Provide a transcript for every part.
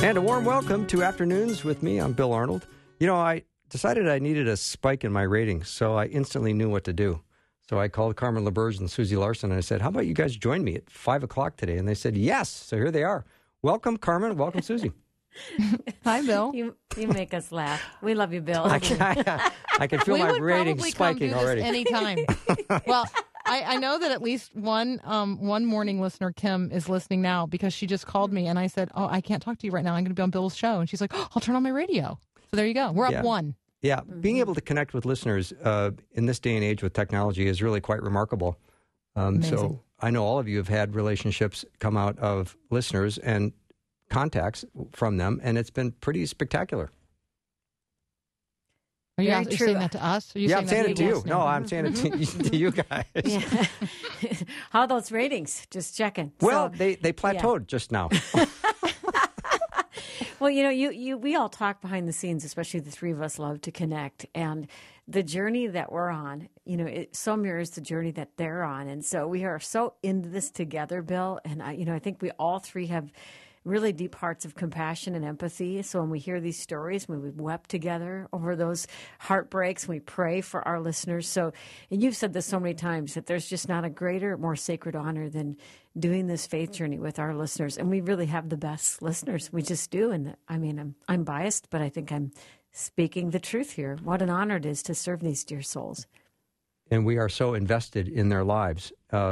And a warm welcome to Afternoons with me. I'm Bill Arnold. You know, I decided I needed a spike in my ratings, so I instantly knew what to do. So I called Carmen LaBerge and Susie Larson, and I said, how about you guys join me at 5 o'clock today? And they said, yes. So here they are. Welcome, Carmen. Welcome, Susie. Hi, Bill. You make us laugh. We love you, Bill. I can feel my ratings spiking already. We would probably come do this anytime. Well, I know that at least one morning listener, Kim, is listening now because she just called me and I said, oh, I can't talk to you right now. I'm going to be on Bill's show. And she's like, oh, I'll turn on my radio. So there you go. We're up one. Yeah. Mm-hmm. Being able to connect with listeners in this day and age with technology is really quite remarkable. So I know all of you have had relationships come out of listeners and contacts from them, and it's been pretty spectacular. Are you saying that to us? Are you I'm saying it to you. No, I'm saying it to you guys. Yeah. How are those ratings? Just checking. Well, they plateaued just now. Well, you know, we all talk behind the scenes, especially the three of us love to connect. And the journey that we're on, you know, it so mirrors the journey that they're on. And so we are so into this together, Bill. And, I think we all three have really deep hearts of compassion and empathy. So when we hear these stories, when we've wept together over those heartbreaks, we pray for our listeners. So, and you've said this so many times, that there's just not a greater, more sacred honor than doing this faith journey with our listeners. And we really have the best listeners. We just do. And I mean, I'm biased, but I think I'm speaking the truth here. What an honor it is to serve these dear souls. And we are so invested in their lives. We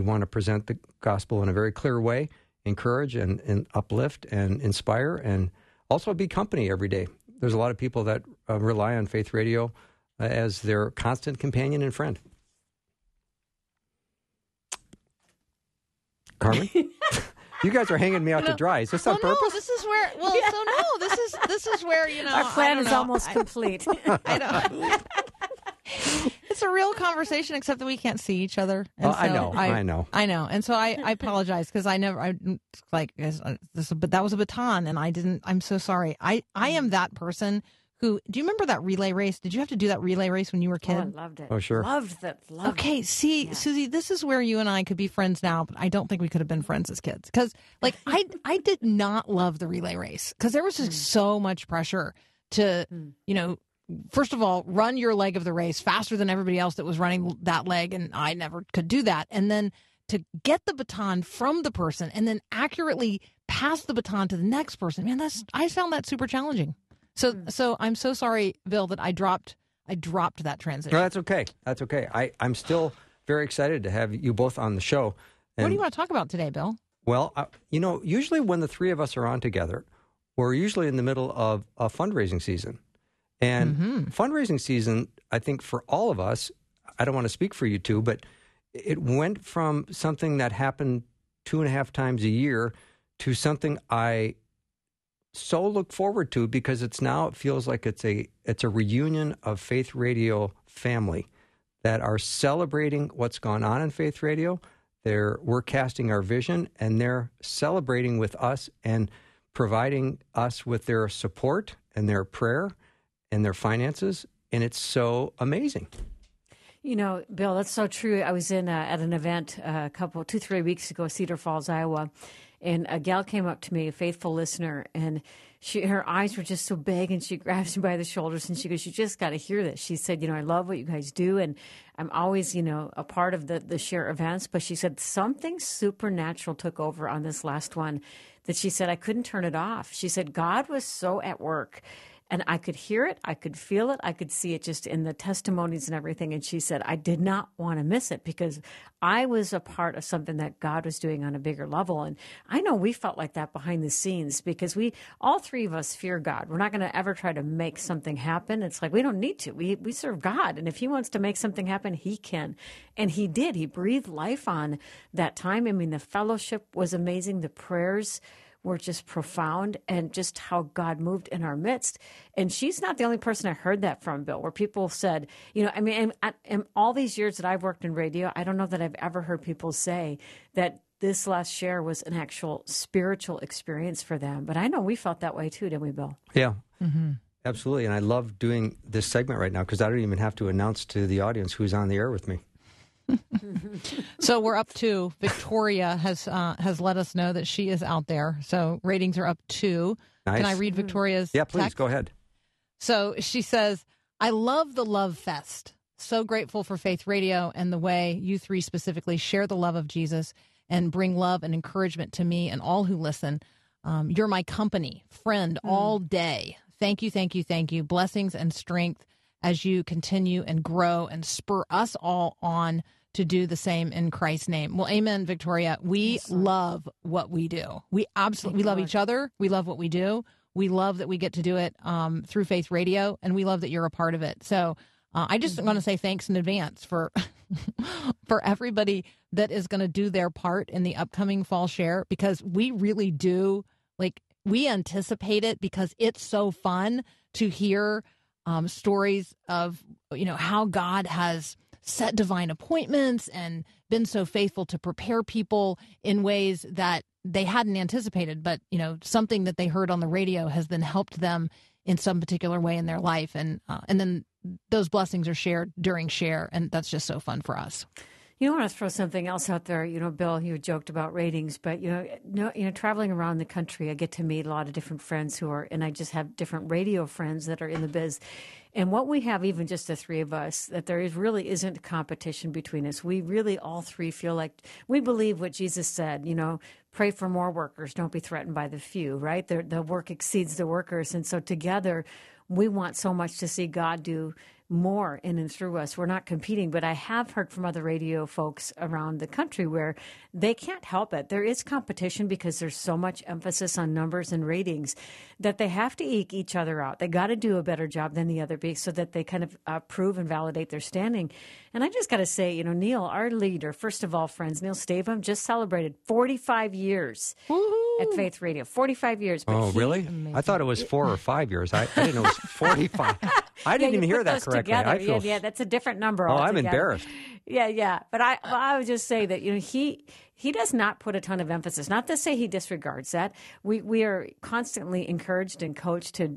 want to present the gospel in a very clear way. Encourage and uplift and inspire, and also be company every day. There's a lot of people that rely on Faith Radio as their constant companion and friend. Carmen? You guys are hanging me out to dry. Is this on purpose? This is where, you know, our plan is almost complete. I don't. It's a real conversation, except that we can't see each other. And I know. And so I apologize because that was a baton and I didn't, I'm so sorry. I am that person who, do you remember that relay race? Did you have to do that relay race when you were a kid? Oh, I loved it. Oh, sure. Loved it. See, yeah. Susie, this is where you and I could be friends now, but I don't think we could have been friends as kids because I did not love the relay race because there was just so much pressure to, you know, first of all, run your leg of the race faster than everybody else that was running that leg, and I never could do that. And then to get the baton from the person and then accurately pass the baton to the next person, man, I found that super challenging. So I'm so sorry, Bill, that I dropped that transition. No, that's okay. That's okay. I'm still very excited to have you both on the show. And what do you want to talk about today, Bill? Well, usually when the three of us are on together, we're usually in the middle of a fundraising season. And fundraising season, I think for all of us, I don't want to speak for you two, but it went from something that happened 2.5 times a year to something I so look forward to because it feels like it's a reunion of Faith Radio family that are celebrating what's gone on in Faith Radio. We're casting our vision, and they're celebrating with us and providing us with their support and their prayer and their finances, and it's so amazing. You know, Bill, that's so true. I was at an event a couple, 2-3 weeks ago, Cedar Falls, Iowa, and a gal came up to me, a faithful listener, and her eyes were just so big, and she grabs me by the shoulders, and she goes, you just got to hear this. She said, you know, I love what you guys do, and I'm always, you know, a part of the share events, but she said something supernatural took over on this last one that she said I couldn't turn it off. She said God was so at work. And I could hear it. I could feel it. I could see it just in the testimonies and everything. And she said, I did not want to miss it because I was a part of something that God was doing on a bigger level. And I know we felt like that behind the scenes because we, all three of us, fear God. We're not going to ever try to make something happen. It's like, we don't need to. We serve God. And if he wants to make something happen, he can. And he did. He breathed life on that time. I mean, the fellowship was amazing. The prayers were just profound, and just how God moved in our midst. And she's not the only person I heard that from, Bill, where people said, you know, I mean, and all these years that I've worked in radio, I don't know that I've ever heard people say that this last share was an actual spiritual experience for them. But I know we felt that way too, didn't we, Bill? Yeah, mm-hmm. Absolutely. And I love doing this segment right now because I don't even have to announce to the audience who's on the air with me. So we're up to Victoria has let us know that she is out there. So ratings are up 2. Nice. Can I read Victoria's? Yeah, please text? Go ahead. So she says, I love the Love Fest. So grateful for Faith Radio and the way you three specifically share the love of Jesus and bring love and encouragement to me and all who listen. You're my company, friend all day. Thank you, thank you, thank you. Blessings and strength as you continue and grow and spur us all on to do the same in Christ's name. Well, amen, Victoria. We love what we do. We absolutely love each other. We love what we do. We love that we get to do it through Faith Radio, and we love that you're a part of it. So I just want to say thanks in advance for for everybody that is going to do their part in the upcoming fall share, because we really do, like, we anticipate it because it's so fun to hear stories of, you know, how God has set divine appointments and been so faithful to prepare people in ways that they hadn't anticipated. But, you know, something that they heard on the radio has then helped them in some particular way in their life. And then those blessings are shared during share. And that's just so fun for us. You know, I want to throw something else out there. You know, Bill, you joked about ratings, but, you know, traveling around the country, I get to meet a lot of different friends and I just have different radio friends that are in the biz. And what we have, even just the three of us, that there is really isn't competition between us. We really all three feel like we believe what Jesus said, you know, pray for more workers, don't be threatened by the few, right? The work exceeds the workers. And so together, we want so much to see God do more in and through us. We're not competing, but I have heard from other radio folks around the country where they can't help it. There is competition because there's so much emphasis on numbers and ratings that they have to eke each other out. They got to do a better job than the other so that they kind of prove and validate their standing. And I just got to say, you know, Neil, our leader, first of all, friends, Neil Stavem just celebrated 45 years. Woo-hoo. At Faith Radio. 45 years. But really? I thought it was 4 or 5 years. I didn't know it was 45. I didn't even hear that correctly. I feel... Yeah, that's a different number altogether. I'm embarrassed. Yeah. But I would just say that, you know, he does not put a ton of emphasis. Not to say he disregards that. We are constantly encouraged and coached to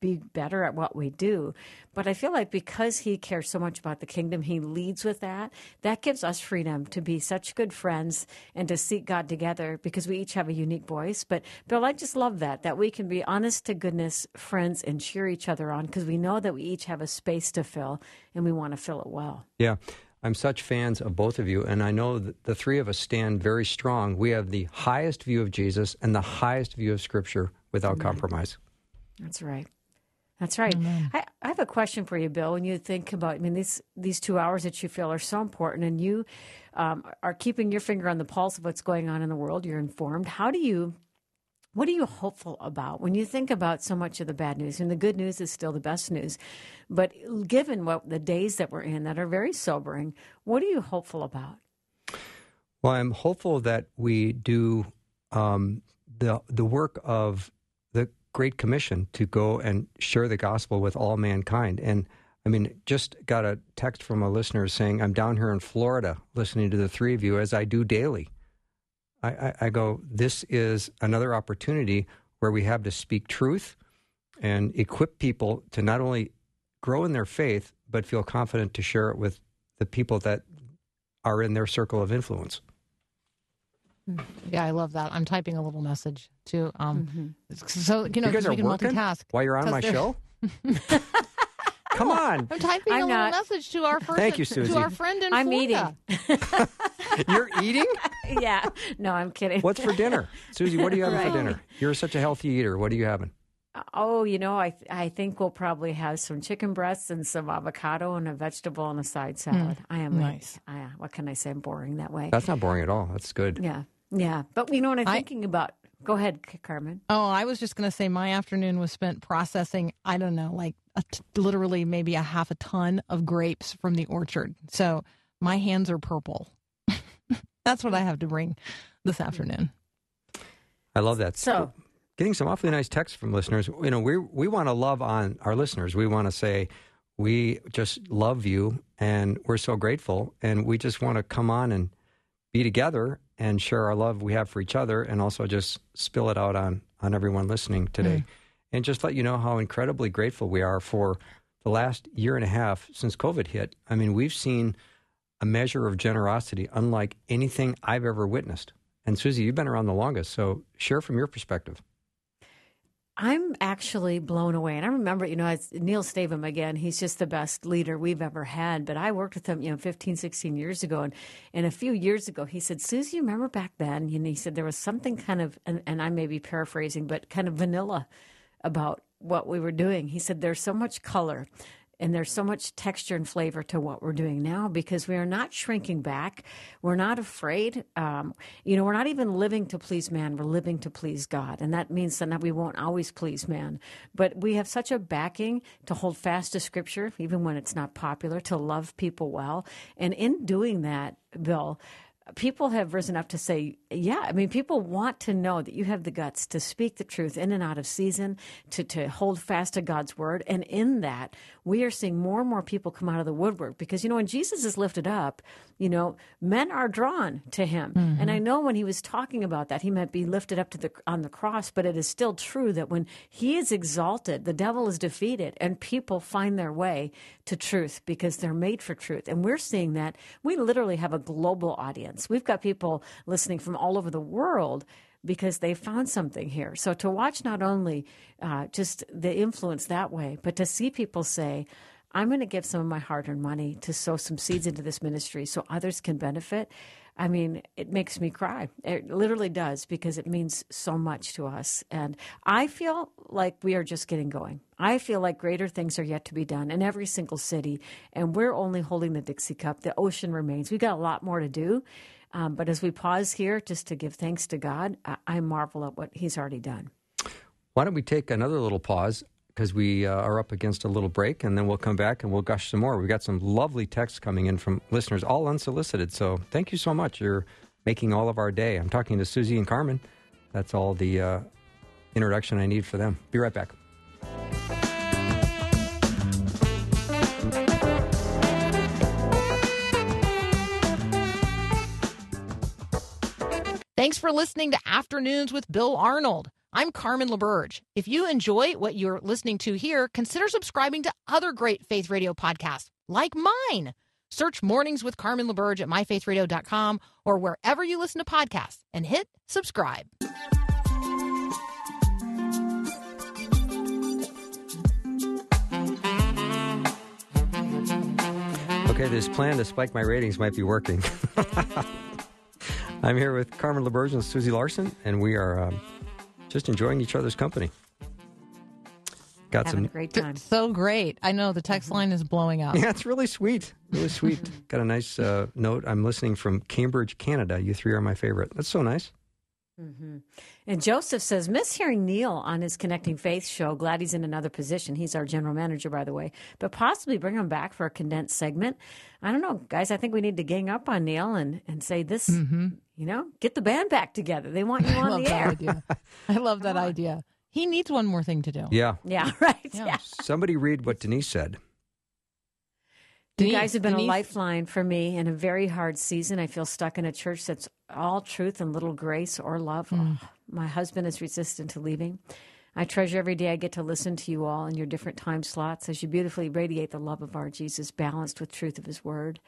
be better at what we do. But I feel like because he cares so much about the kingdom, he leads with that. That gives us freedom to be such good friends and to seek God together because we each have a unique voice. But, Bill, I just love that we can be honest to goodness friends and cheer each other on because we know that we each have a space to fill and we want to fill it well. Yeah. I'm such fans of both of you, and I know that the three of us stand very strong. We have the highest view of Jesus and the highest view of Scripture without compromise. That's right. That's right. I have a question for you, Bill. When you think about, I mean, these 2 hours that you feel are so important, and you are keeping your finger on the pulse of what's going on in the world. You're informed. What are you hopeful about when you think about so much of the bad news? And the good news is still the best news. But given what the days that we're in that are very sobering, what are you hopeful about? Well, I'm hopeful that we do the work of the Great Commission to go and share the gospel with all mankind. And I mean, just got a text from a listener saying, I'm down here in Florida listening to the three of you as I do daily. I go, this is another opportunity where we have to speak truth and equip people to not only grow in their faith, but feel confident to share it with the people that are in their circle of influence. Yeah, I love that. I'm typing a little message, too. So, you know, you guys are working multitask while you're on my show? Come on. I'm typing a little message to our friend. Thank you, Susie. To our friend in Florida. I'm eating. You're eating? Yeah. No, I'm kidding. What's for dinner? Susie, what are you having for dinner? You're such a healthy eater. What are you having? oh, you know, I think we'll probably have some chicken breasts and some avocado and a vegetable and a side salad. I am nice. What can I say? I'm boring that way. That's not boring at all. That's good. Yeah. Yeah. But you know what I'm thinking about? Go ahead, Carmen. Oh, I was just going to say my afternoon was spent processing, I don't know, like literally maybe a half a ton of grapes from the orchard. So my hands are purple. That's what I have to bring this afternoon. I love that. So getting some awfully nice texts from listeners. You know, we want to love on our listeners. We want to say we just love you and we're so grateful. And we just want to come on and be together and share our love we have for each other and also just spill it out on everyone listening today. And just let you know how incredibly grateful we are for the last year and a half since COVID hit. I mean, we've seen a measure of generosity unlike anything I've ever witnessed. And Susie, you've been around the longest, so share from your perspective. I'm actually blown away. And I remember, you know, it's Neil Stavem again. He's just the best leader we've ever had. But I worked with him, you know, 15, 16 years ago. And a few years ago, he said, Susie, you remember back then? And he said there was something kind of, and I may be paraphrasing, but kind of vanilla about what we were doing. He said there's so much color and there's so much texture and flavor to what we're doing now because we are not shrinking back. We're not afraid. You know, we're not even living to please man. We're living to please God. And that means that we won't always please man. But we have such a backing to hold fast to Scripture, even when it's not popular, to love people well. And in doing that, Bill, people have risen up to say, yeah, I mean, people want to know that you have the guts to speak the truth in and out of season, to hold fast to God's word. And in that, we are seeing more and more people come out of the woodwork because, you know, when Jesus is lifted up, you know, men are drawn to him. Mm-hmm. And I know when he was talking about that, he might be lifted up on the cross, but it is still true that when he is exalted, the devil is defeated and people find their way to truth because they're made for truth. And we're seeing that. We literally have a global audience. We've got people listening from all over the world because they found something here. So to watch not only just the influence that way, but to see people say, I'm going to give some of my hard-earned money to sow some seeds into this ministry so others can benefit. I mean, it makes me cry. It literally does because it means so much to us. And I feel like we are just getting going. I feel like greater things are yet to be done in every single city. And we're only holding the Dixie Cup. The ocean remains. We've got a lot more to do. But as we pause here just to give thanks to God, I marvel at what he's already done. Why don't we take another little pause because we are up against a little break, and then we'll come back and we'll gush some more. We've got some lovely texts coming in from listeners, all unsolicited. So thank you so much. You're making all of our day. I'm talking to Susie and Carmen. That's all the introduction I need for them. Be right back. Thanks for listening to Afternoons with Bill Arnold. I'm Carmen LaBerge. If you enjoy what you're listening to here, consider subscribing to other great Faith Radio podcasts like mine. Search Mornings with Carmen LaBerge at MyFaithRadio.com or wherever you listen to podcasts and hit subscribe. Okay, this plan to spike my ratings might be working. I'm here with Carmen LaBerge and Susie Larson, and we are... just enjoying each otherher's company. Got having some a great time. So great. I know the text line is blowing up. Yeah, it's really sweet. Really sweet. Got a nice note. I'm listening from Cambridge, Canada. You three are my favorite. That's so nice. Mm-hmm. And Joseph says, miss hearing Neil on his Connecting Faith show. Glad he's in another position. He's our general manager, by the way. But possibly bring him back for a condensed segment. I don't know, guys. I think we need to gang up on Neil and say this, you know, get the band back together. They want you on the air. Idea. I love that idea. He needs one more thing to do. Yeah. Yeah, right. Yeah. Somebody read what Denise said. You guys have been a lifeline for me in a very hard season. I feel stuck in a church that's all truth and little grace or love. Oh, my husband is resistant to leaving. I treasure every day I get to listen to you all in your different time slots as you beautifully radiate the love of our Jesus balanced with truth of his word.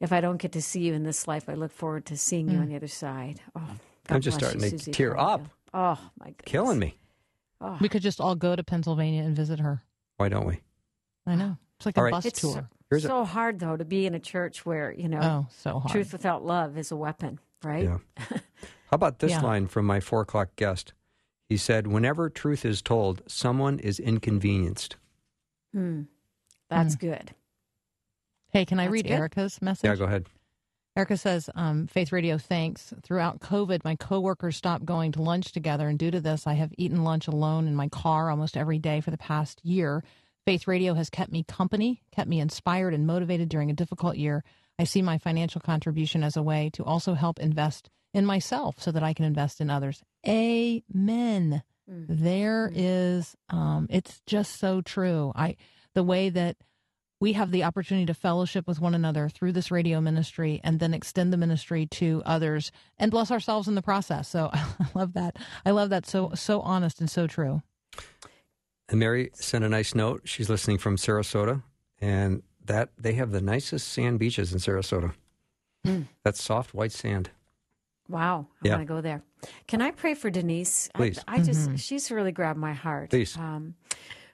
If I don't get to see you in this life, I look forward to seeing you on the other side. Oh, God I'm just starting you, to Susie, tear up. Oh, my goodness. Killing me. Oh. We could just all go to Pennsylvania and visit her. Why don't we? I know. It's like all a bus tour. It's so hard, though, to be in a church where, you know, truth without love is a weapon, right? Yeah. How about this line from my 4 o'clock guest? He said, whenever truth is told, someone is inconvenienced. That's good. Hey, can I read Erica's message? Yeah, go ahead. Erica says, Faith Radio, thanks. Throughout COVID, my coworkers stopped going to lunch together, and due to this, I have eaten lunch alone in my car almost every day for the past year. Faith Radio has kept me company, kept me inspired and motivated during a difficult year. I see my financial contribution as a way to also help invest in myself so that I can invest in others. Amen. There is, it's just so true. The way that we have the opportunity to fellowship with one another through this radio ministry and then extend the ministry to others and bless ourselves in the process. So I love that. I love that. So honest and so true. And Mary sent a nice note. She's listening from Sarasota, and that they have the nicest sand beaches in Sarasota. That's soft white sand. Wow. I want to go there. Can I pray for Denise? Please. She's really grabbed my heart. Please.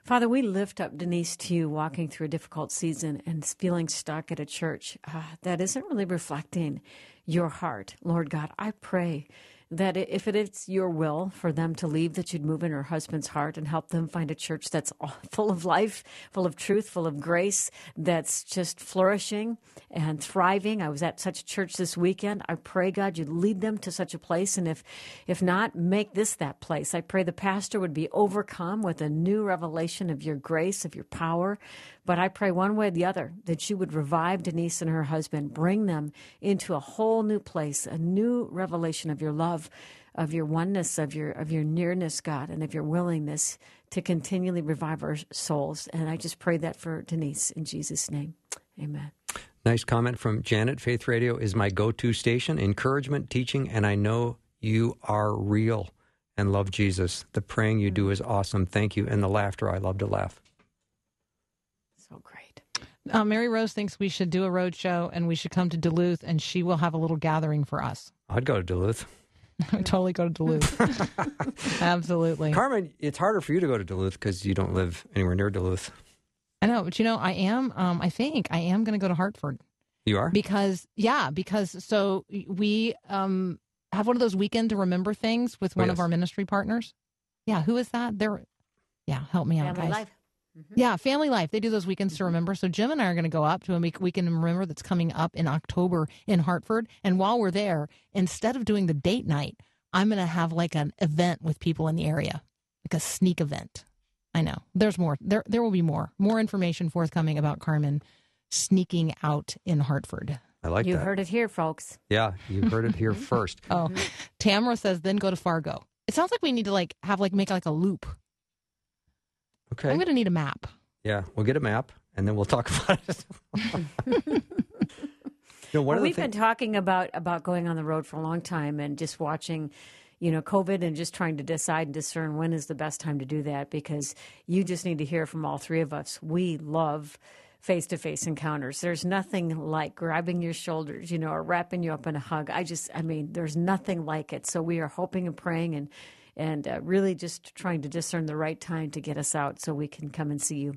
Father, we lift up Denise to you, walking through a difficult season and feeling stuck at a church that isn't really reflecting your heart. Lord God, I pray that if it is your will for them to leave, that you'd move in her husband's heart and help them find a church that's full of life, full of truth, full of grace, that's just flourishing and thriving. I was at such a church this weekend. I pray, God, you'd lead them to such a place, and if not, make this that place. I pray the pastor would be overcome with a new revelation of your grace, of your power. But I pray one way or the other that you would revive Denise and her husband, bring them into a whole new place, a new revelation of your love, of your oneness, of your nearness, God, and of your willingness to continually revive our souls. And I just pray that for Denise in Jesus' name. Amen. Nice comment from Janet. Faith Radio is my go-to station. Encouragement, teaching, and I know you are real and love Jesus. The praying you do is awesome. Thank you. And the laughter. I love to laugh. Oh, great. Mary Rose thinks we should do a road show and we should come to Duluth, and she will have a little gathering for us. I'd go to Duluth. I would totally go to Duluth. Absolutely. Carmen, it's harder for you to go to Duluth because you don't live anywhere near Duluth. I know, but I think I am going to go to Hartford. You are? Because we have one of those Weekend to Remember things with one of our ministry partners. Yeah, who is that? Help me out, guys. Life. Yeah, Family Life. They do those Weekends to Remember. So Jim and I are going to go up to a Weekend to Remember that's coming up in October in Hartford. And while we're there, instead of doing the date night, I'm going to have like an event with people in the area, like a sneak event. I know. There's more. There will be more. More information forthcoming about Carmen sneaking out in Hartford. I like that. You heard it here, folks. Yeah, you heard it here first. Oh, Tamara says then go to Fargo. It sounds like we need to make a loop. Okay. I'm going to need a map. Yeah, we'll get a map, and then we'll talk about it. We've been talking about going on the road for a long time and just watching, COVID and just trying to decide and discern when is the best time to do that, because you just need to hear from all three of us. We love face-to-face encounters. There's nothing like grabbing your shoulders, or wrapping you up in a hug. There's nothing like it. So we are hoping and praying and really just trying to discern the right time to get us out so we can come and see you.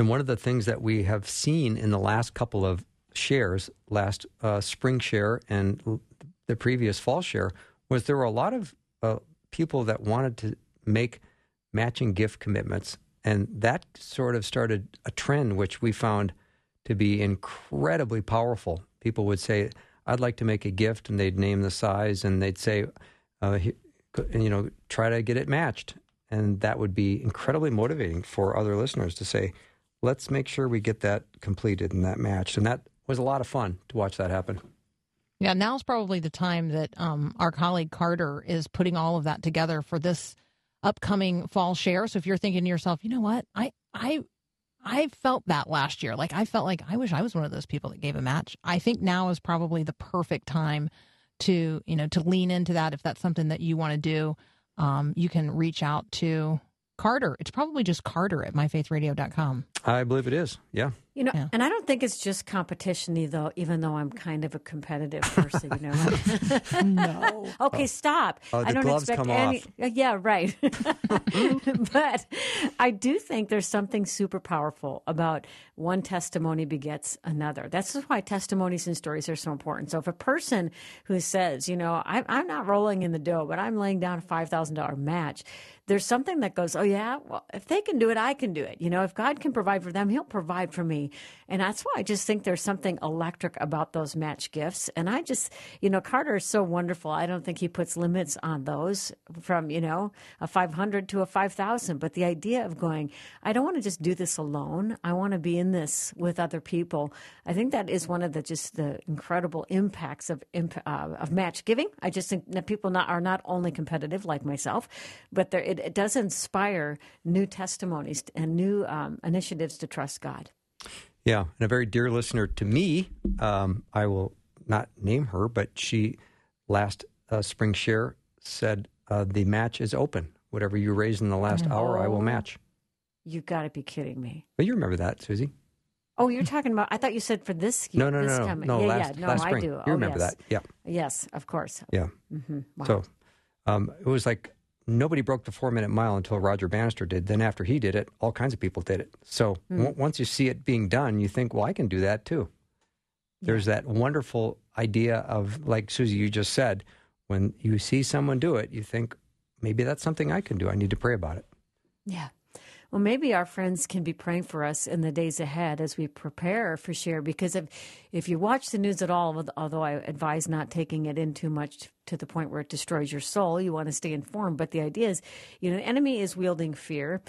And one of the things that we have seen in the last couple of shares, last spring share and the previous fall share, was there were a lot of people that wanted to make matching gift commitments. And that sort of started a trend which we found to be incredibly powerful. People would say, I'd like to make a gift, and they'd name the size, and they'd say... try to get it matched. And that would be incredibly motivating for other listeners to say, let's make sure we get that completed and that matched. And that was a lot of fun to watch that happen. Yeah, now's probably the time that our colleague Carter is putting all of that together for this upcoming fall share. So if you're thinking to yourself, you know what, I felt that last year. Like, I felt like I wish I was one of those people that gave a match. I think now is probably the perfect time to lean into that. If that's something that you want to do, you can reach out to Carter. It's probably just Carter at MyFaithRadio.com. I believe it is, yeah. You know, yeah. And I don't think it's just competition, either, even though I'm kind of a competitive person, you know. No. Okay, stop. I don't expect any. Off. Yeah, right. But I do think there's something super powerful about one testimony begets another. That's why testimonies and stories are so important. So if a person who says, you know, I'm not rolling in the dough, but I'm laying down a $5,000 match, there's something that goes, oh, yeah, well, if they can do it, I can do it. You know, if God can provide for them, he'll provide for me. And that's why I just think there's something electric about those match gifts. And I just, you know, Carter is so wonderful. I don't think he puts limits on those from, you know, a $500 to a $5,000. But the idea of going, I don't want to just do this alone. I want to be in this with other people. I think that is one of the just the incredible impacts of match giving. I just think that people are not only competitive like myself, but it does inspire new testimonies and new initiatives to trust God. Yeah, and a very dear listener to me, I will not name her, but she last spring share said, the match is open. Whatever you raise in the last hour, I will match. You got to be kidding me. Well, you remember that, Susie. Oh, you're talking about, I thought you said for this year. No, last spring. I do. You remember that, yeah. Yes, of course. Yeah. Mm-hmm. Wow. So it was like, nobody broke the 4-minute mile until Roger Bannister did. Then after he did it, all kinds of people did it. So once you see it being done, you think, well, I can do that too. Yeah. There's that wonderful idea of, like Susie, you just said, when you see someone do it, you think, maybe that's something I can do. I need to pray about it. Yeah. Well, maybe our friends can be praying for us in the days ahead as we prepare for share, because if you watch the news at all, although I advise not taking it in too much to the point where it destroys your soul, you want to stay informed. But the idea is, you know, the enemy is wielding fear.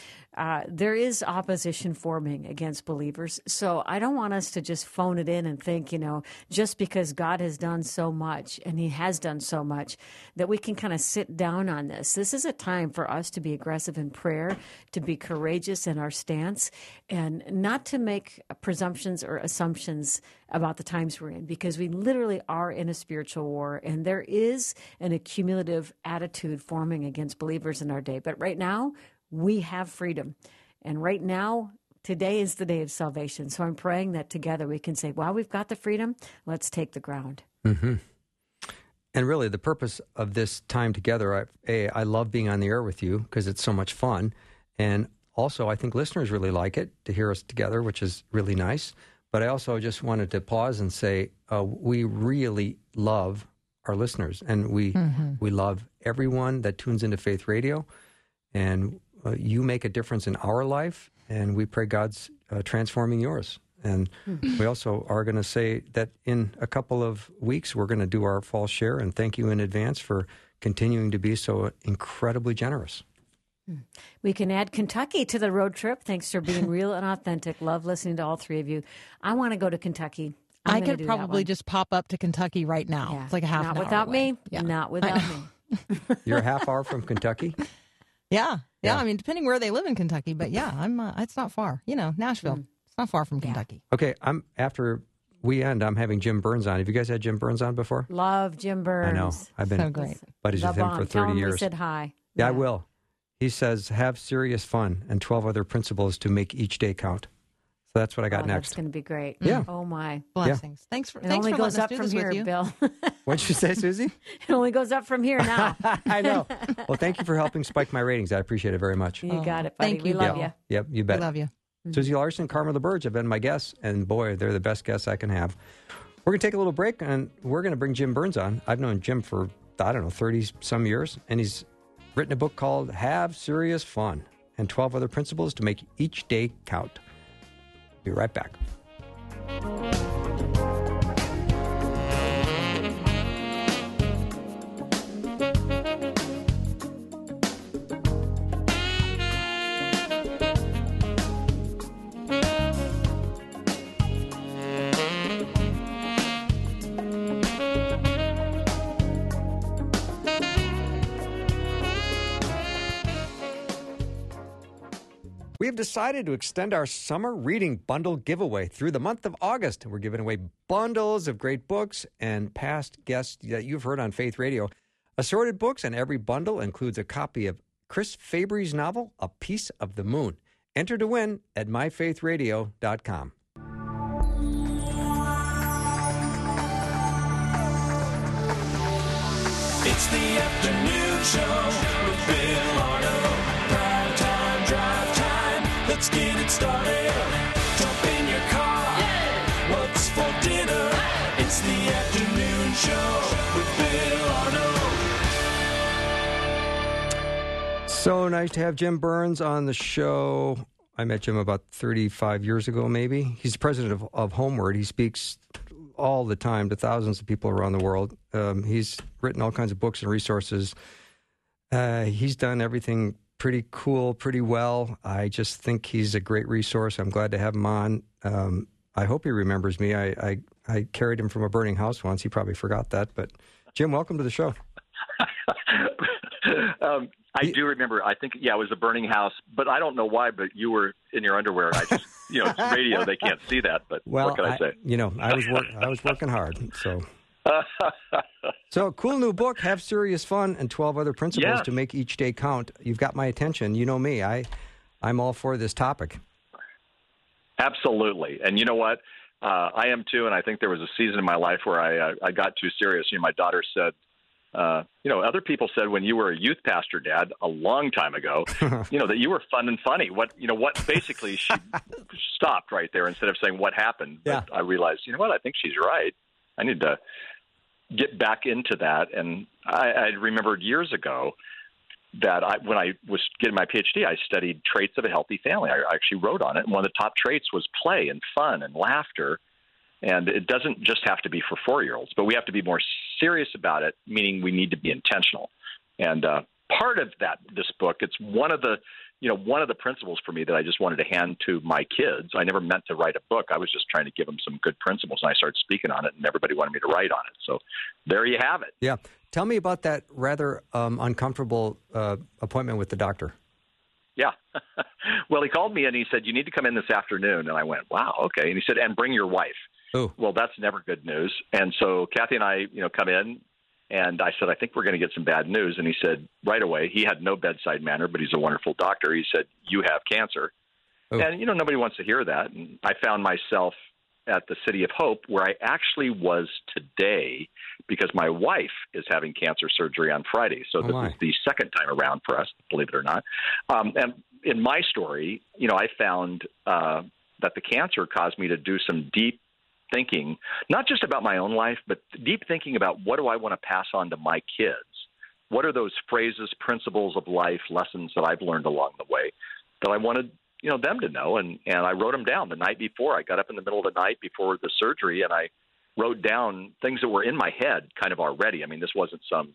There is opposition forming against believers. So I don't want us to just phone it in and think, you know, just because God has done so much, and he has done so much, that we can kind of sit down on this. This is a time for us to be aggressive in prayer, to be courageous in our stance, and not to make presumptions or assumptions about the times we're in, because we literally are in a spiritual war, and there is an accumulative attitude forming against believers in our day. But right now, we have freedom. And right now, today is the day of salvation. So I'm praying that together we can say, wow, we've got the freedom. Let's take the ground. Mm-hmm. And really, the purpose of this time together, I love being on the air with you because it's so much fun. And also, I think listeners really like it to hear us together, which is really nice. But I also just wanted to pause and say we really love our listeners, and we love everyone that tunes into Faith Radio. And you make a difference in our life, and we pray God's transforming yours. And we also are going to say that in a couple of weeks, we're going to do our fall share, and thank you in advance for continuing to be so incredibly generous. We can add Kentucky to the road trip. Thanks for being real and authentic. Love listening to all three of you. I want to go to Kentucky. I could probably just pop up to Kentucky right now. Yeah. It's like a half hour without away. Me. Yeah. Not without me. You're a half hour from Kentucky? Yeah. I mean, depending where they live in Kentucky. But yeah, I'm. It's not far. You know, Nashville. It's not far from Kentucky. Okay, after we end, I'm having Jim Burns on. Have you guys had Jim Burns on before? Love Jim Burns. I know. I've been buddies with him for 30 years. We said hi. Yeah, I will. He says, have serious fun and 12 other principles to make each day count. So that's what I got next. That's going to be great. Yeah. Oh, my. Blessings. Yeah. Thanks for letting us do this with you. It only goes up from here, Bill. What'd you say, Susie? It only goes up from here now. I know. Well, thank you for helping spike my ratings. I appreciate it very much. You got it, buddy. Thank you. We love you. Yep, you bet. We love you. Mm-hmm. Susie Larson, Carmen LaBerge have been my guests, and boy, they're the best guests I can have. We're going to take a little break, and we're going to bring Jim Burns on. I've known Jim for, 30-some years, and he's written a book called Have Serious Fun and 12 Other Principles to Make Each Day Count. Be right back. We've decided to extend our summer reading bundle giveaway through the month of August. We're giving away bundles of great books and past guests that you've heard on Faith Radio. Assorted books, and every bundle includes a copy of Chris Fabry's novel, A Piece of the Moon. Enter to win at MyFaithRadio.com. It's the afternoon show with Bill Arnold. Prime time, drive time. Let's get it started. Jump in your car. Yeah. What's for dinner? Hey. It's the afternoon show with Bill Arnold. So nice to have Jim Burns on the show. I met Jim about 35 years ago, maybe. He's the president of Homeword. He speaks all the time to thousands of people around the world. He's written all kinds of books and resources. He's done everything pretty cool, pretty well. I just think he's a great resource. I'm glad to have him on. I hope he remembers me. I carried him from a burning house once. He probably forgot that. But Jim, welcome to the show. I do remember. I think, yeah, it was a burning house, but I don't know why, but you were in your underwear. I just, you know, it's radio. They can't see that, but well, what can I say? You know, I was working hard, so. So, cool new book, Have Serious Fun, and 12 Other Principles to Make Each Day Count. You've got my attention. You know me. I'm all for this topic. Absolutely. And you know what? I am too, and I think there was a season in my life where I got too serious. You know, my daughter said, other people said when you were a youth pastor, Dad, a long time ago, you know, that you were fun and funny. Basically she stopped right there instead of saying what happened. Yeah. But I realized, you know what, I think she's right. I need to get back into that. And I remembered years ago that when I was getting my PhD, I studied traits of a healthy family. I actually wrote on it. And one of the top traits was play and fun and laughter. And it doesn't just have to be for 4-year-olds, but we have to be more serious about it, meaning we need to be intentional. And part of that, this book, it's one of the principles for me that I just wanted to hand to my kids. I never meant to write a book. I was just trying to give them some good principles, and I started speaking on it, and everybody wanted me to write on it. So there you have it. Yeah. Tell me about that rather uncomfortable appointment with the doctor. Yeah. Well, he called me, and he said, you need to come in this afternoon. And I went, wow, okay. And he said, and bring your wife. Ooh. Well, that's never good news. And so Kathy and I, come in, and I said, I think we're going to get some bad news. And he said, right away, he had no bedside manner, but he's a wonderful doctor. He said, you have cancer. Ooh. And, nobody wants to hear that. And I found myself at the City of Hope, where I actually was today, because my wife is having cancer surgery on Friday. So this is the second time around for us, believe it or not. And in my story, I found that the cancer caused me to do some deep thinking, not just about my own life, but deep thinking about what do I want to pass on to my kids? What are those phrases, principles of life, lessons that I've learned along the way that I wanted, them to know? And I wrote them down the night before. I got up in the middle of the night before the surgery, and I wrote down things that were in my head kind of already. I mean, this wasn't some,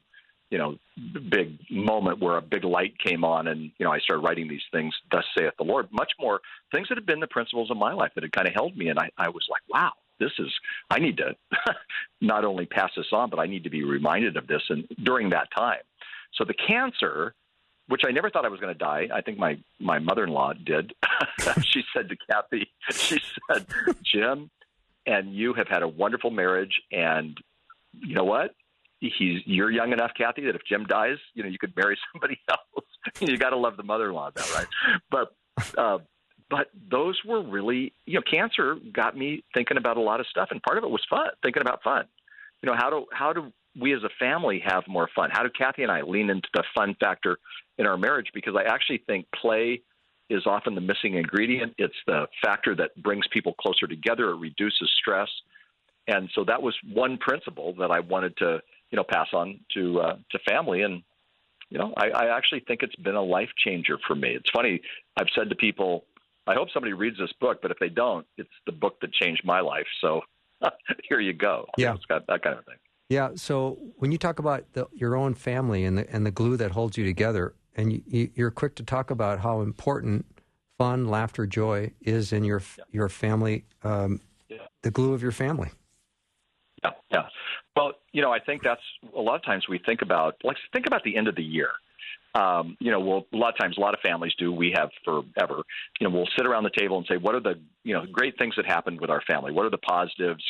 big moment where a big light came on and, I started writing these things, thus saith the Lord, much more things that had been the principles of my life that had kind of held me. And I was like, wow. I need to not only pass this on, but I need to be reminded of this and during that time. So the cancer, which I never thought I was going to die, I think my mother-in-law did. She said to Kathy, she said, Jim, and you have had a wonderful marriage, and you know what? You're young enough, Kathy, that if Jim dies, you could marry somebody else. You got to love the mother-in-law, that right? But those were really, cancer got me thinking about a lot of stuff, and part of it was fun, thinking about fun. How do we as a family have more fun? How do Kathy and I lean into the fun factor in our marriage? Because I actually think play is often the missing ingredient. It's the factor that brings people closer together. It reduces stress. And so that was one principle that I wanted to, pass on to family. And, I actually think it's been a life changer for me. It's funny. I've said to people, I hope somebody reads this book, but if they don't, it's the book that changed my life. So here you go. Yeah. It's got that kind of thing. Yeah. So when you talk about your own family and the glue that holds you together, and you're quick to talk about how important fun, laughter, joy is in your family, the glue of your family. Yeah. Yeah. Well, I think that's a lot of times we think about the end of the year. A lot of times, a lot of families do. We have forever. We'll sit around the table and say, what are the great things that happened with our family? What are the positives?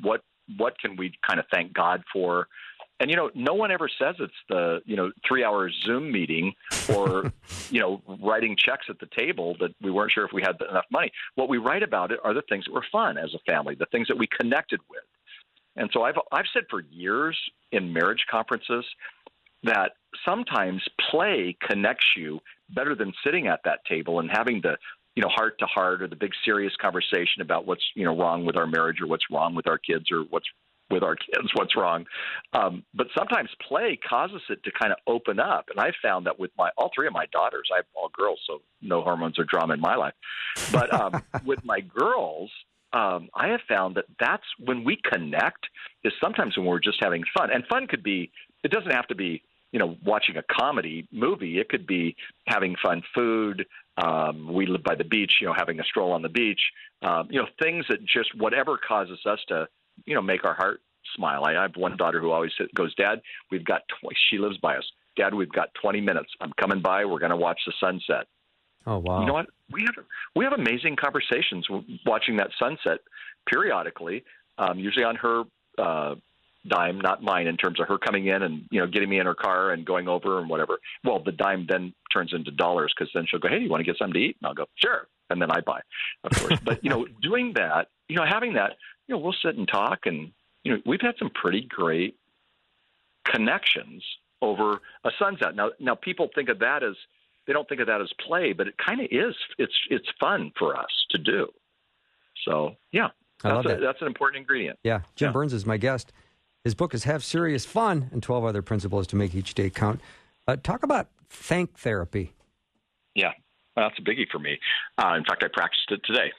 What can we kind of thank God for? And, you know, no one ever says it's the, you know, 3-hour Zoom meeting or, you know, writing checks at the table that we weren't sure if we had enough money. What we write about it are the things that were fun as a family, the things that we connected with. And so I've said for years in marriage conferences that sometimes play connects you better than sitting at that table and having the, you know, heart to heart or the big serious conversation about what's, you know, wrong with our marriage or what's wrong with our kids or what's wrong. But sometimes play causes it to kind of open up. And I found that with all three of my daughters, I have all girls, so no hormones or drama in my life. But with my girls, I have found that that's when we connect is sometimes when we're just having fun. And fun could be, it doesn't have to be, you know, watching a comedy movie. It could be having fun food. We live by the beach, you know, having a stroll on the beach, you know, things that just whatever causes us to, you know, make our heart smile. I have one daughter who always goes, Dad, we've got she lives by us. Dad, we've got 20 minutes. I'm coming by. We're going to watch the sunset. Oh, wow. You know what? We have amazing conversations watching that sunset periodically, usually on her dime, not mine, in terms of her coming in and, you know, getting me in her car and going over and whatever. Well, the dime then turns into dollars because then she'll go, hey, you want to get something to eat? And I'll go, sure. And then I buy, of course. But, you know, doing that, you know, having that, you know, we'll sit and talk and, you know, we've had some pretty great connections over a sunset. Now people think of that as, they don't think of that as play, but it kind of is. It's fun for us to do. So, yeah, that's an important ingredient. Yeah. Jim Burns is my guest. His book is Have Serious Fun and 12 Other Principles to Make Each Day Count. Talk about thank therapy. Yeah, well, that's a biggie for me. In fact, I practiced it today.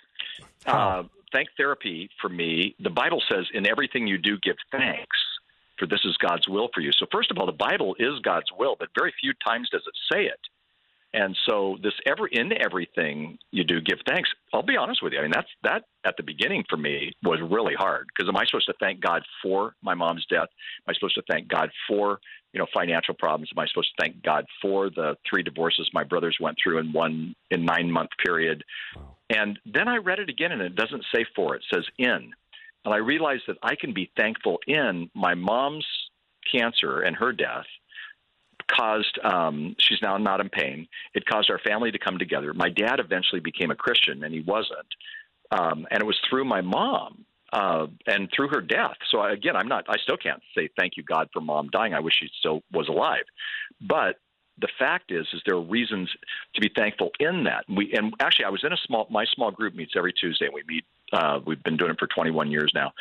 Thank therapy for me, the Bible says, in everything you do, give thanks, for this is God's will for you. So first of all, the Bible is God's will, but very few times does it say it. And so this in everything you do, give thanks. I'll be honest with you. I mean, that at the beginning for me was really hard because am I supposed to thank God for my mom's death? Am I supposed to thank God for, you know, financial problems? Am I supposed to thank God for the 3 divorces my brothers went through in 9-month period? Wow. And then I read it again, and it doesn't say for. It says in. And I realized that I can be thankful in my mom's cancer and her death. Caused she's now not in pain. It caused our family to come together. My dad eventually became a Christian, and he wasn't. And it was through my mom and through her death. So, I still can't say thank you, God, for Mom dying. I wish she still was alive. But the fact is there are reasons to be thankful in that. And actually, I was in my small group meets every Tuesday. And we meet. We've been doing it for 21 years now.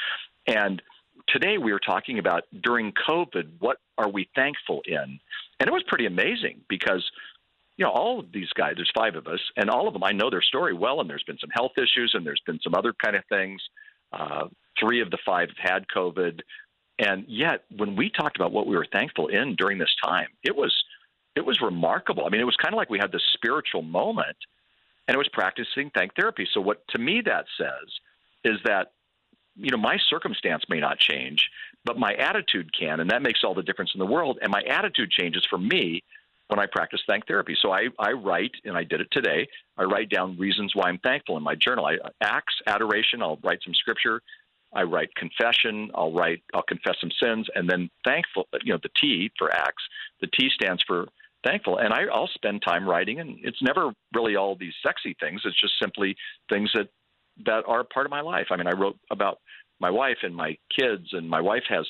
And today we were talking about during COVID, what are we thankful in? And it was pretty amazing because, you know, all of these guys, there's 5 of us, and all of them, I know their story well, and there's been some health issues, and there's been some other kind of things. 3 of the 5 have had COVID. And yet, when we talked about what we were thankful in during this time, it was remarkable. I mean, it was kind of like we had this spiritual moment, and it was practicing thank therapy. So what to me that says is that, you know, my circumstance may not change, but my attitude can, and that makes all the difference in the world. And my attitude changes for me when I practice thank therapy. So I write, and I did it today, I write down reasons why I'm thankful in my journal. Acts, adoration, I'll write some scripture. I write confession, I'll confess some sins, and then thankful, you know, the T for acts, the T stands for thankful. And I'll spend time writing, and it's never really all these sexy things. It's just simply things that are part of my life. I mean, I wrote about my wife and my kids, and my wife has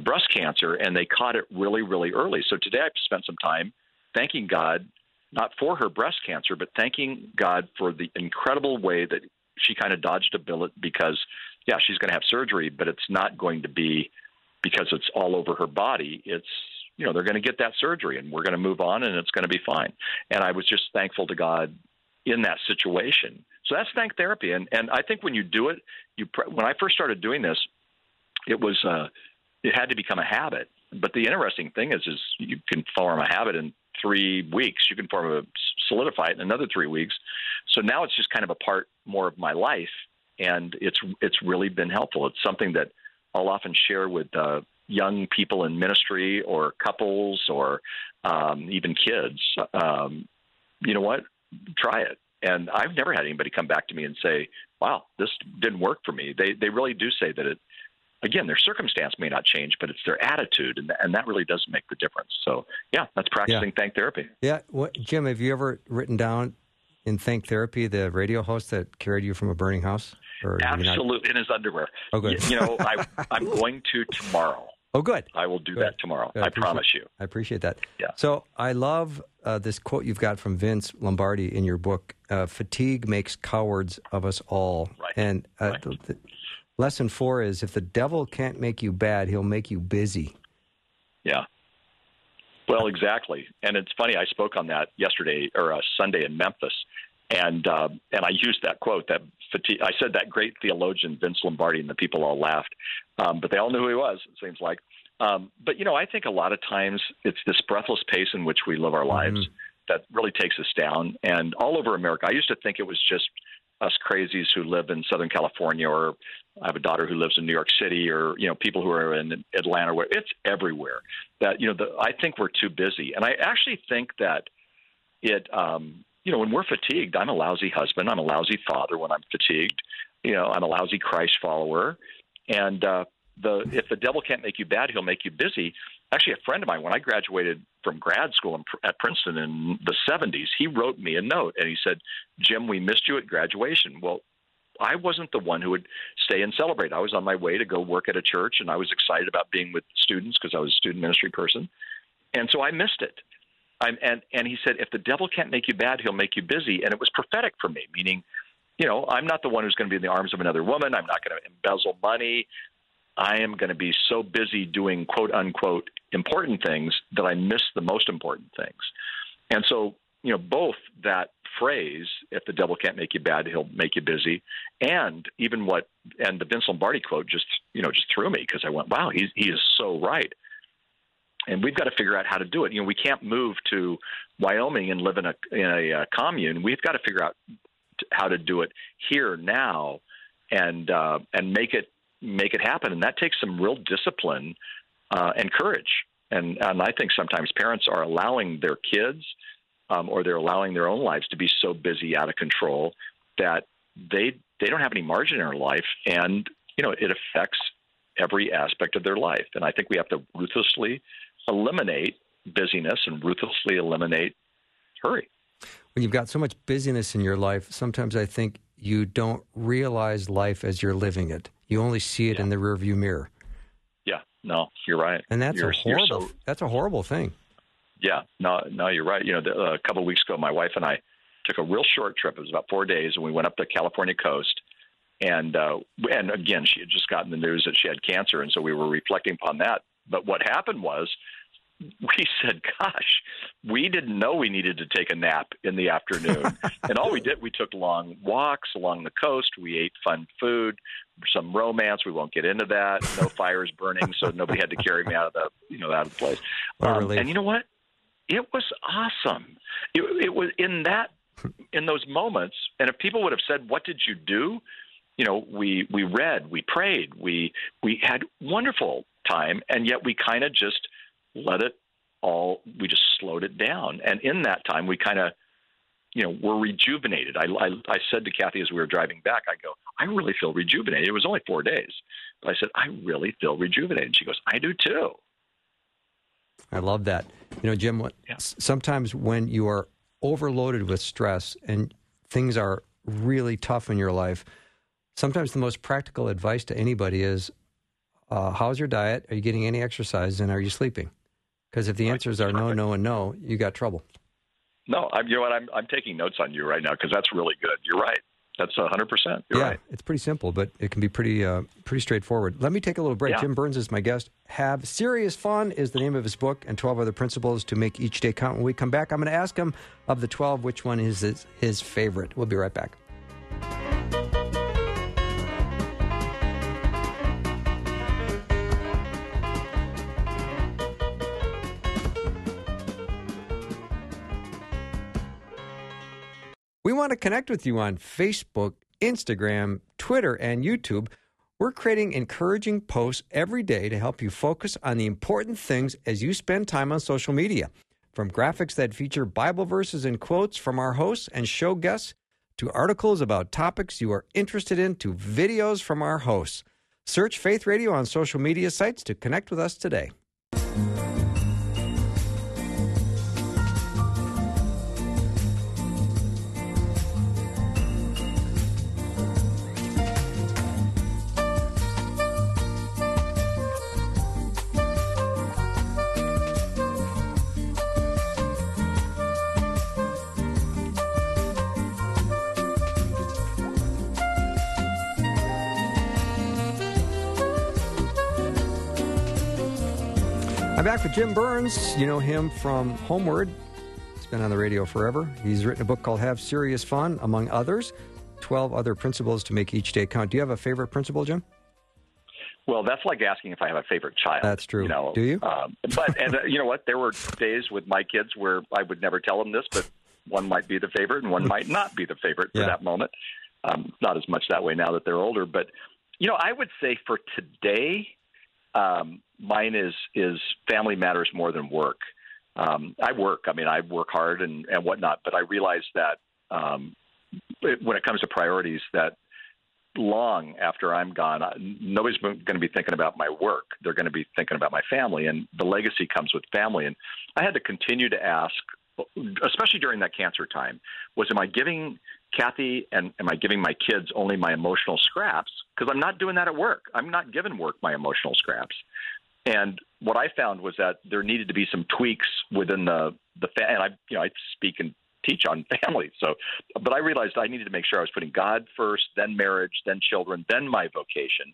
breast cancer, and they caught it really, really early. So today I spent some time thanking God, not for her breast cancer, but thanking God for the incredible way that she kind of dodged a bullet because, yeah, she's going to have surgery, but it's not going to be because it's all over her body. It's, you know, they're going to get that surgery, and we're going to move on, and it's going to be fine. And I was just thankful to God in that situation. So that's thank therapy. And I think when you do it, when I first started doing this, it had to become a habit. But the interesting thing is you can form a habit in 3 weeks. You can solidify it in another 3 weeks. So now it's just kind of a part more of my life. And it's really been helpful. It's something that I'll often share with young people in ministry or couples or even kids. You know what? Try it. And I've never had anybody come back to me and say, wow, this didn't work for me. They really do say that it again, their circumstance may not change, but it's their attitude, and that really does make the difference. So, yeah, that's practicing thank therapy. Yeah. What, Jim, have you ever written down in thank therapy the radio host that carried you from a burning house? Absolutely, in his underwear. Oh, good. You know, I'm going to tomorrow. Oh, good. I will do that tomorrow. I promise you. I appreciate that. Yeah. So I love this quote you've got from Vince Lombardi in your book, fatigue makes cowards of us all. Right. And the lesson 4 is, if the devil can't make you bad, he'll make you busy. Yeah. Well, exactly. And it's funny, I spoke on that yesterday or Sunday in Memphis, and I used that quote, that fatigue. I said that great theologian, Vince Lombardi, and the people all laughed, but they all knew who he was, it seems like. But, you know, I think a lot of times it's this breathless pace in which we live our lives that really takes us down. And all over America, I used to think it was just us crazies who live in Southern California, or I have a daughter who lives in New York City, or, you know, people who are in Atlanta. It's everywhere that, you know, I think we're too busy. And I actually think that it you know, when we're fatigued, I'm a lousy husband. I'm a lousy father when I'm fatigued. You know, I'm a lousy Christ follower. And if the devil can't make you bad, he'll make you busy. Actually, a friend of mine, when I graduated from grad school at Princeton in the 70s, he wrote me a note, and he said, Jim, we missed you at graduation. Well, I wasn't the one who would stay and celebrate. I was on my way to go work at a church, and I was excited about being with students because I was a student ministry person. And so I missed it. And he said, if the devil can't make you bad, he'll make you busy. And it was prophetic for me, meaning, you know, I'm not the one who's going to be in the arms of another woman. I'm not going to embezzle money. I am going to be so busy doing, quote, unquote, important things that I miss the most important things. And so, you know, both that phrase, if the devil can't make you bad, he'll make you busy, and even and the Vince Lombardi quote just threw me, because I went, wow, he is so right. And we've got to figure out how to do it. You know, we can't move to Wyoming and live in a commune. We've got to figure out how to do it here now, and make it happen. And that takes some real discipline and courage. And I think sometimes parents are allowing their kids or they're allowing their own lives to be so busy, out of control, that they don't have any margin in their life, and you know it affects every aspect of their life. And I think we have to ruthlessly eliminate busyness and ruthlessly eliminate hurry. When you've got so much busyness in your life, sometimes I think you don't realize life as you're living it. You only see it in the rearview mirror. Yeah, no, you're right. And that's a horrible thing. Yeah, no, you're right. You know, a couple of weeks ago, my wife and I took a real short trip. It was about 4 days, and we went up the California coast. And again, she had just gotten the news that she had cancer, and so we were reflecting upon that. But what happened was, we said, gosh, we didn't know we needed to take a nap in the afternoon. And all we did, we took long walks along the coast. We ate fun food, some romance. We won't get into that. No fires burning, so nobody had to carry me out of the place. And you know what? It was awesome. It was in those moments. And if people would have said, what did you do? You know, we read, we prayed, we had wonderful time, and yet we kind of just we just slowed it down. And in that time, we kind of, you know, were rejuvenated. I said to Kathy as we were driving back, I go, I really feel rejuvenated. It was only 4 days. But I said, I really feel rejuvenated. She goes, I do too. I love that. You know, Jim, sometimes when you are overloaded with stress and things are really tough in your life, sometimes the most practical advice to anybody is, how's your diet? Are you getting any exercise? And are you sleeping? Because if the answers are no, and no, you got trouble. No, you know what? I'm taking notes on you right now, because that's really good. You're right. That's 100%. You're right. It's pretty simple, but it can be pretty straightforward. Let me take a little break. Yeah. Jim Burns is my guest. Have Serious Fun is the name of his book, and 12 other principles to make each day count. When we come back, I'm going to ask him, of the 12, which one is his favorite. We'll be right back. We want to connect with you on Facebook, Instagram, Twitter, and YouTube. We're creating encouraging posts every day to help you focus on the important things as you spend time on social media. From graphics that feature Bible verses and quotes from our hosts and show guests, to articles about topics you are interested in, to videos from our hosts. Search Faith Radio on social media sites to connect with us today. I'm back with Jim Burns. You know him from Homeward. He's been on the radio forever. He's written a book called Have Serious Fun, among others, 12 other principles to make each day count. Do you have a favorite principle, Jim? Well, that's like asking if I have a favorite child. That's true. You know, do you? You know what? There were days with my kids where I would never tell them this, but one might be the favorite and one might not be the favorite for that moment. Not as much that way now that they're older. But, you know, I would say for today, mine is family matters more than work. I work hard and whatnot, but I realize that when it comes to priorities, that long after I'm gone, nobody's going to be thinking about my work. They're going to be thinking about my family, and the legacy comes with family. And I had to continue to ask, especially during that cancer time, am I giving Kathy and am I giving my kids only my emotional scraps? Because I'm not doing that at work. I'm not giving work my emotional scraps. And what I found was that there needed to be some tweaks within the and I speak and teach on family. So, but I realized I needed to make sure I was putting God first, then marriage, then children, then my vocation.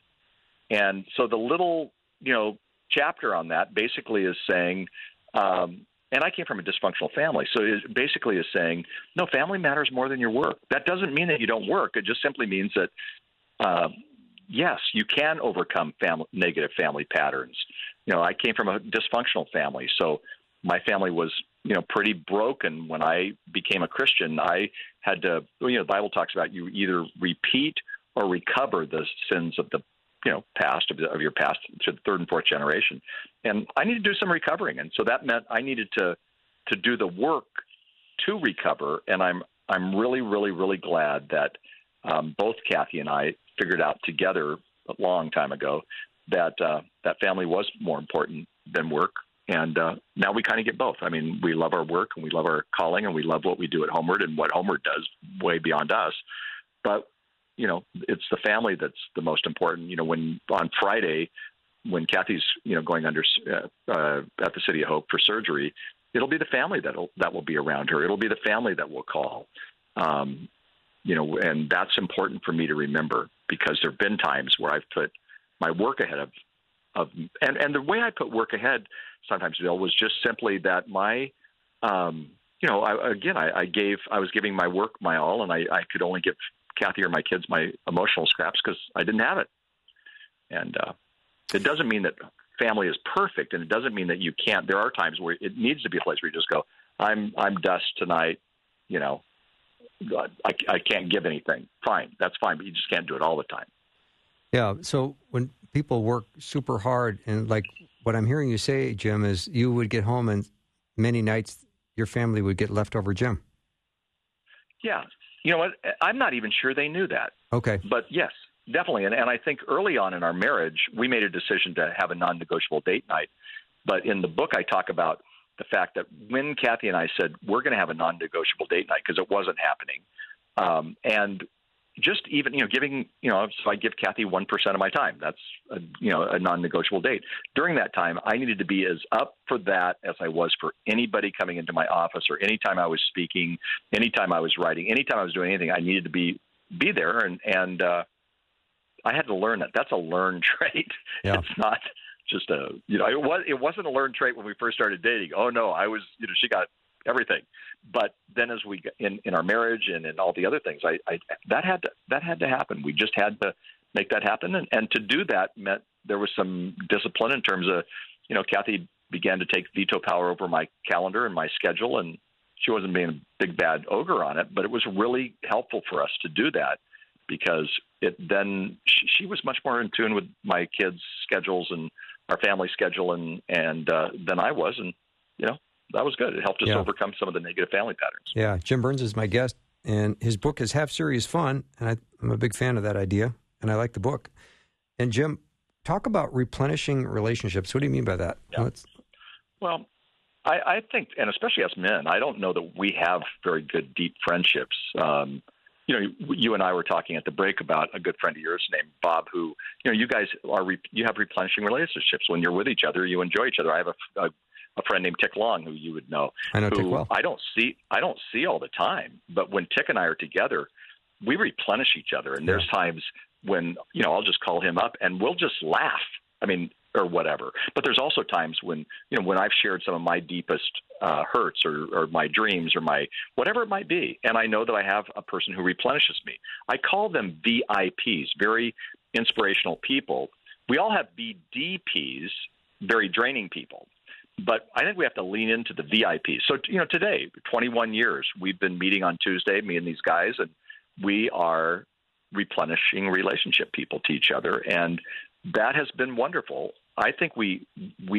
And so the little, chapter on that basically is saying, and I came from a dysfunctional family, so it basically is saying, no, family matters more than your work. That doesn't mean that you don't work. It just simply means that, yes, you can overcome negative family patterns. I came from a dysfunctional family, so my family was, pretty broken. When I became a Christian, I had to, the Bible talks about you either repeat or recover the sins of the past of your past to the third and fourth generation. And I needed to do some recovering. And so that meant I needed to do the work to recover. And I'm really, really, really glad that both Kathy and I figured out together a long time ago that family was more important than work. And now we kind of get both. I mean, we love our work and we love our calling and we love what we do at Homeward and what Homeward does way beyond us. But it's the family that's the most important. When on Friday, when Kathy's going under at the City of Hope for surgery, it'll be the family that will be around her. It'll be the family that will call. And that's important for me to remember, because there've been times where I've put my work ahead and the way I put work ahead sometimes, Bill, was just simply that my I was giving my work my all, and I could only give Kathy or my kids my emotional scraps because I didn't have it. And it doesn't mean that family is perfect, and it doesn't mean that you can't. There are times where it needs to be a place where you just go, I'm dust tonight, I can't give anything. Fine, that's fine, but you just can't do it all the time. Yeah, so when people work super hard, and like what I'm hearing you say, Jim, is you would get home and many nights your family would get leftover Jim. Yeah. You know what? I'm not even sure they knew that. Okay. But yes, definitely. And I think early on in our marriage, we made a decision to have a non-negotiable date night. But in the book, I talk about the fact that when Kathy and I said, we're going to have a non-negotiable date night, because it wasn't happening. And just even, giving, so I give Kathy 1% of my time. That's, a non-negotiable date. During that time, I needed to be as up for that as I was for anybody coming into my office, or anytime I was speaking, anytime I was writing, anytime I was doing anything, I needed to be there. And I had to learn that. That's a learned trait. Yeah. It's not just it wasn't a learned trait when we first started dating. Oh no, I was, she got everything. But then as we in our marriage and in all the other things, that had to happen. We just had to make that happen. And to do that meant there was some discipline in terms of, Kathy began to take veto power over my calendar and my schedule, and she wasn't being a big bad ogre on it, but it was really helpful for us to do that, because she was much more in tune with my kids' schedules and our family schedule and than I was. And, that was good. It helped us overcome some of the negative family patterns. Yeah. Jim Burns is my guest, and his book is Have Serious Fun, and I'm a big fan of that idea, and I like the book. And Jim, talk about replenishing relationships. What do you mean by that? Yeah. Well, I think, and especially as men, I don't know that we have very good, deep friendships. You and I were talking at the break about a good friend of yours named Bob, who, you guys are, you have replenishing relationships. When you're with each other, you enjoy each other. I have a friend named Tick Long, who you would know. I know Tick well. I don't see all the time, but when Tick and I are together, we replenish each other. And there's times when, I'll just call him up and we'll just laugh. I mean, or whatever. But there's also times when, when I've shared some of my deepest hurts or my dreams or my whatever it might be, and I know that I have a person who replenishes me. I call them VIPs, very inspirational people. We all have VDPs, very draining people. But I think we have to lean into the VIPs. So, today, 21 years, we've been meeting on Tuesday, me and these guys, and we are replenishing relationship people to each other. And that has been wonderful. I think we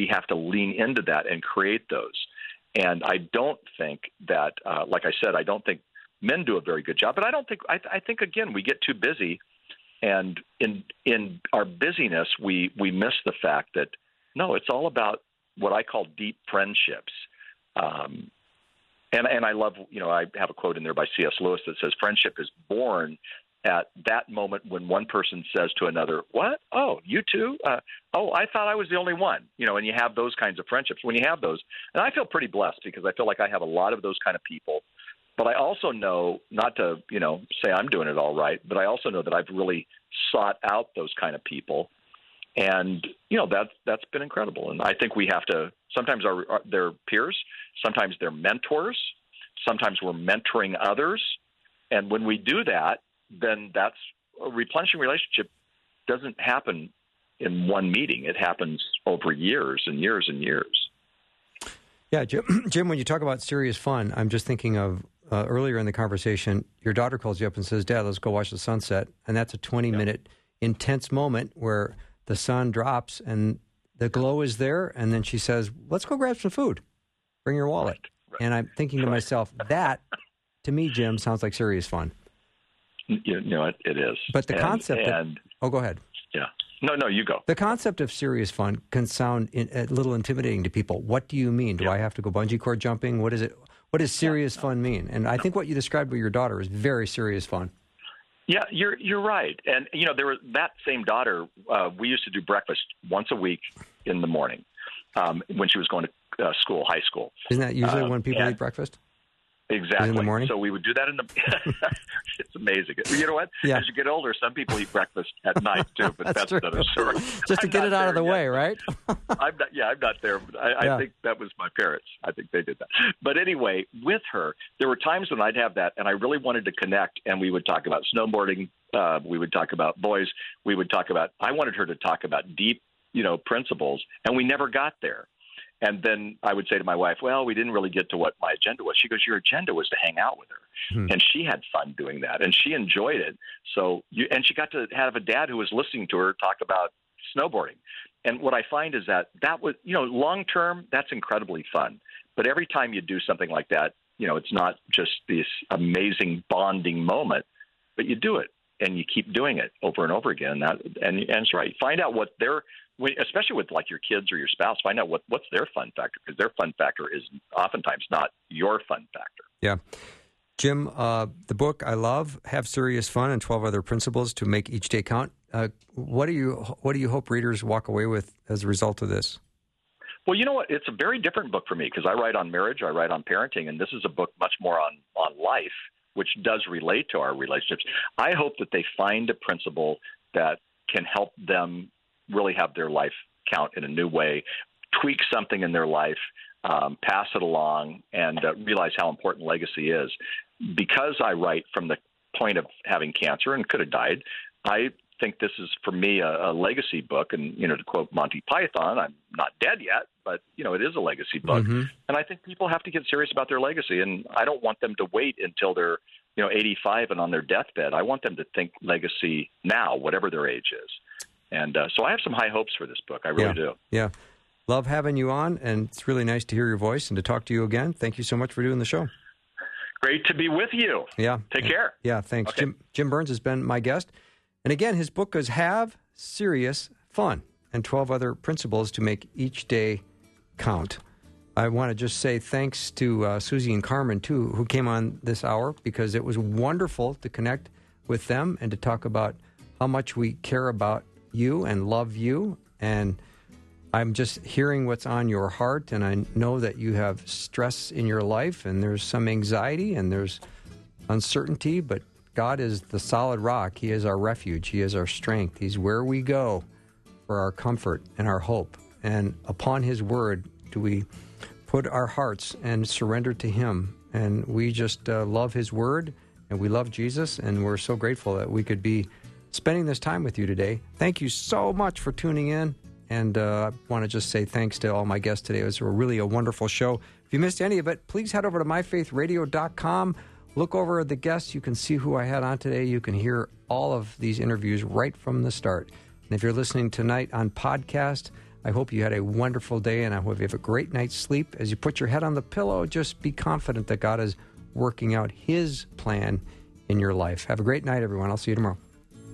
have to lean into that and create those. And I don't think that, like I said, I don't think men do a very good job. But I don't think I think, again, we get too busy. And in our busyness, we miss the fact that, no, it's all about what I call deep friendships. And I love, I have a quote in there by C.S. Lewis that says, friendship is born at that moment when one person says to another, what? Oh, you too? Oh, I thought I was the only one. And you have those kinds of friendships. When you have those, and I feel pretty blessed because I feel like I have a lot of those kind of people. But I also know, not to, say I'm doing it all right, but I also know that I've really sought out those kind of people. And, that's been incredible. And I think we have to, sometimes they're peers, sometimes they're mentors, sometimes we're mentoring others. And when we do that, then that's a replenishing relationship doesn't happen in one meeting. It happens over years and years and years. Yeah, Jim, when you talk about serious fun, I'm just thinking of earlier in the conversation, your daughter calls you up and says, Dad, let's go watch the sunset. And that's a 20-minute intense moment where the sun drops and the glow is there. And then she says, let's go grab some food. Bring your wallet. Right. And I'm thinking to myself, that, to me, Jim, sounds like serious fun. It is. But the concept go ahead. Yeah. No, you go. The concept of serious fun can sound a little intimidating to people. What do you mean? Do I have to go bungee cord jumping? What is it? What does serious fun mean? And I think what you described with your daughter is very serious fun. Yeah, you're right. And, there was that same daughter, we used to do breakfast once a week in the morning when she was going to high school. Isn't that usually when people eat breakfast? Exactly. In the morning? So we would do that in the – it's amazing. You know what? Yeah. As you get older, some people eat breakfast at night too, but that's another story. Just to get it out of the way, right? I'm not there. But I think that was my parents. I think they did that. But anyway, with her, there were times when I'd have that, and I really wanted to connect, and we would talk about snowboarding. We would talk about boys. We would talk about – I wanted her to talk about deep, principles, and we never got there. And then I would say to my wife, well, we didn't really get to what my agenda was. She goes, your agenda was to hang out with her. Hmm. And she had fun doing that, and she enjoyed it. And she got to have a dad who was listening to her talk about snowboarding. And what I find is that was, long term, that's incredibly fun. But every time you do something like that, it's not just this amazing bonding moment, but you do it, and you keep doing it over and over again. And it's right. Find out what they're – especially with like your kids or your spouse, find out what's their fun factor, because their fun factor is oftentimes not your fun factor. Yeah. Jim, the book I love, Have Serious Fun and 12 Other Principles to Make Each Day Count. What do you hope readers walk away with as a result of this? Well, you know what? It's a very different book for me because I write on marriage, I write on parenting, and this is a book much more on life, which does relate to our relationships. I hope that they find a principle that can help them really have their life count in a new way, tweak something in their life, pass it along, and realize how important legacy is. Because I write from the point of having cancer and could have died, I think this is, for me, a legacy book. And, to quote Monty Python, I'm not dead yet, but, it is a legacy book. Mm-hmm. And I think people have to get serious about their legacy. And I don't want them to wait until they're, 85 and on their deathbed. I want them to think legacy now, whatever their age is. And so I have some high hopes for this book. I really do. Yeah. Love having you on, and it's really nice to hear your voice and to talk to you again. Thank you so much for doing the show. Great to be with you. Yeah. Take care. Yeah, thanks. Okay. Jim Burns has been my guest. And again, his book is Have Serious Fun, and 12 other principles to make each day count. I want to just say thanks to Susie and Carmen, too, who came on this hour, because it was wonderful to connect with them and to talk about how much we care about you and love you. And I'm just hearing what's on your heart, and I know that you have stress in your life, and there's some anxiety, and there's uncertainty, but God is the solid rock. He is our refuge. He is our strength. He's where we go for our comfort and our hope. And upon His Word do we put our hearts and surrender to Him. And we just love His Word, and we love Jesus, and we're so grateful that we could be spending this time with you today. Thank you so much for tuning in, and I want to just say thanks to all my guests today. It was really a wonderful show. If you missed any of it, please head over to MyFaithRadio.com. Look over the guests. You can see who I had on today. You can hear all of these interviews right from the start. And if you're listening tonight on podcast, I hope you had a wonderful day, and I hope you have a great night's sleep. As you put your head on the pillow, just be confident that God is working out His plan in your life. Have a great night, everyone. I'll see you tomorrow.